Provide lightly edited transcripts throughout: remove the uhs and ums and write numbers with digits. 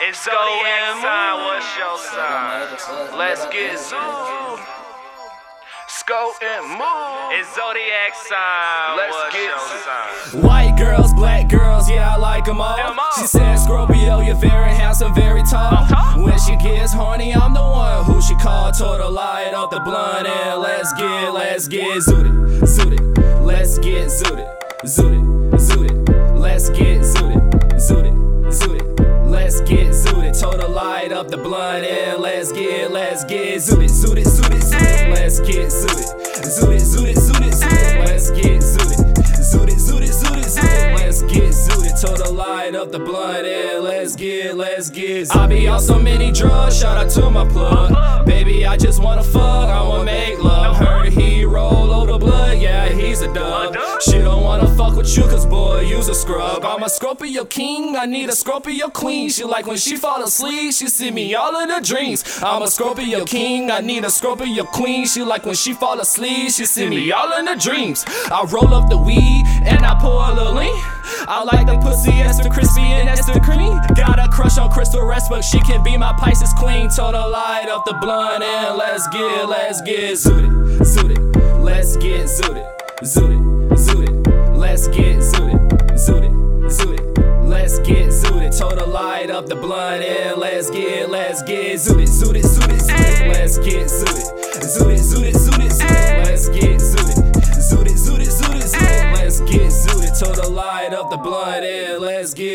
It's Zodiac sign, what's your sign? Let's get zoomed. Sco and move. It's Zodiac sign, let's get zoomed. White girls, black girls, yeah, I like them all. She said, Scorpio, you're very handsome, very tall. When she gets horny, I'm the one who she called. Told her, light up the blunt and let's get zooted, zooted. Let's get zooted, zooted, zooted. Let's get zooted, zooted, zooted. Let's get zooted, told her light up the blunt and let's get zooted, zooted, zooted, zooted. Let's get zooted, zooted, zooted, zooted, zooted. Let's get zooted, zooted, zooted, zooted, zooted. Let's get zooted, told her light up the blunt and let's get zooted. I be on so many drugs, shout out to my plug. Baby, I just wanna fuck, I wanna make love. Heard he roll over the blood, yeah, he's a dub. She don't wanna fuck with you, cause boy, you's a scrub. I'm a Scorpio king, I need a Scorpio queen. She like when she fall asleep, she see me all in her dreams. I'm a Scorpio king, I need a Scorpio queen. She like when she fall asleep, she see me all in her dreams. I roll up the weed, and I pour a little lean. I like the pussy extra crispy and extra creamy. Got a crush on Crystal Rest, but she can be my Pisces queen. Told her light up the blunt and let's get zooted, zooted. Let's get zooted, zooted. Zooted, let's get zooted, zooted, zooted, let's get zooted. Told her light up the blunt and let's get zooted, zooted, zooted, zooted. Let's get zooted, zooted, zooted, zooted, zooted. Let's get zooted, zooted, zooted, zooted, zooted. Let's get zooted. Told her light up the blunt and let's get.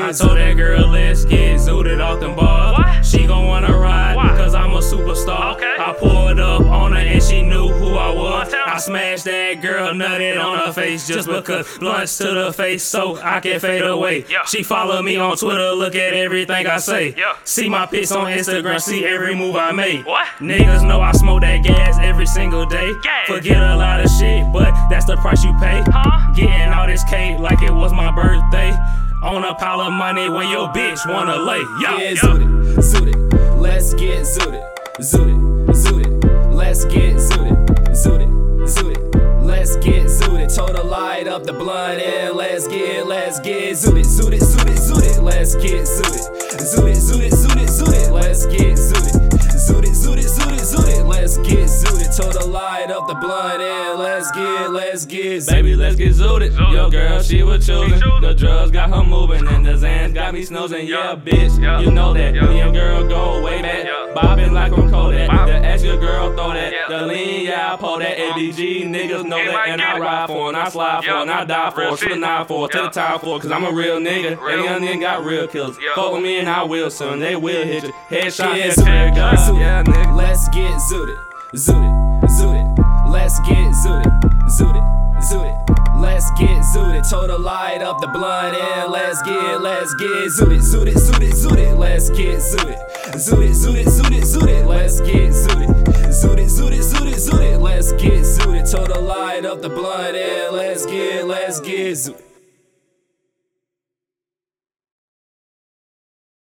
I told that girl let's get zooted off them bars. She gon' wanna ride cause I'm a superstar. I pulled up on her and she knew who I was. I smashed that girl, nutted on her face just because. Blunts to the face so I can fade away. Yeah. She follow me on Twitter, look at everything I say. Yeah. See my pics on Instagram, see every move I made. What? Niggas know I smoke that gas every single day. Gas. Forget a lot of shit, but that's the price you pay. Huh? Getting all this cake like it was my birthday. On a pile of money when your bitch wanna lay. Yeah, yeah. Zooted, zooted, let's get zooted, zooted, zooted, let's get zooted, zooted. Zooted, let's get zooted. Told her light up the blunt and let's get zooted, zooted, zooted, zooted. Let's get zooted, zooted, zooted, zooted, zooted. Let's get zooted, zooted, zooted, zooted, zooted. Let's get zooted. Told her light up the blunt and let's get zooted. Baby, let's get zooted. Yo, girl, she was choosing. The drugs got her moving and the Zans got me snoozing. Yeah, bitch, you know that. Me and girl go way back. Bobbing like I'm Kodak. The ask your girl throw that. The lean, yeah, I pull that. ABG niggas know that. And I ride for it, and I slide for it, and I die for it. To the nine for it, to the top for it. Cause I'm a real nigga. Real. They young nigga got real killers. Fuck with me and I will, son. They will hit you. Headshot, headshot, headshot. Yeah, nigga. Let's get zooted, zooted, zooted. Let's get zooted, zooted, zooted. Let's get zooted. Told her light up the blunt and let's get zooted, zooted, zooted, zooted. Let's get zooted, zooted, zooted, zooted, zooted. Let's get zooted, zooted, zooted, zooted, zooted. Let's get zooted. Told her light up the blunt and let's get zooted.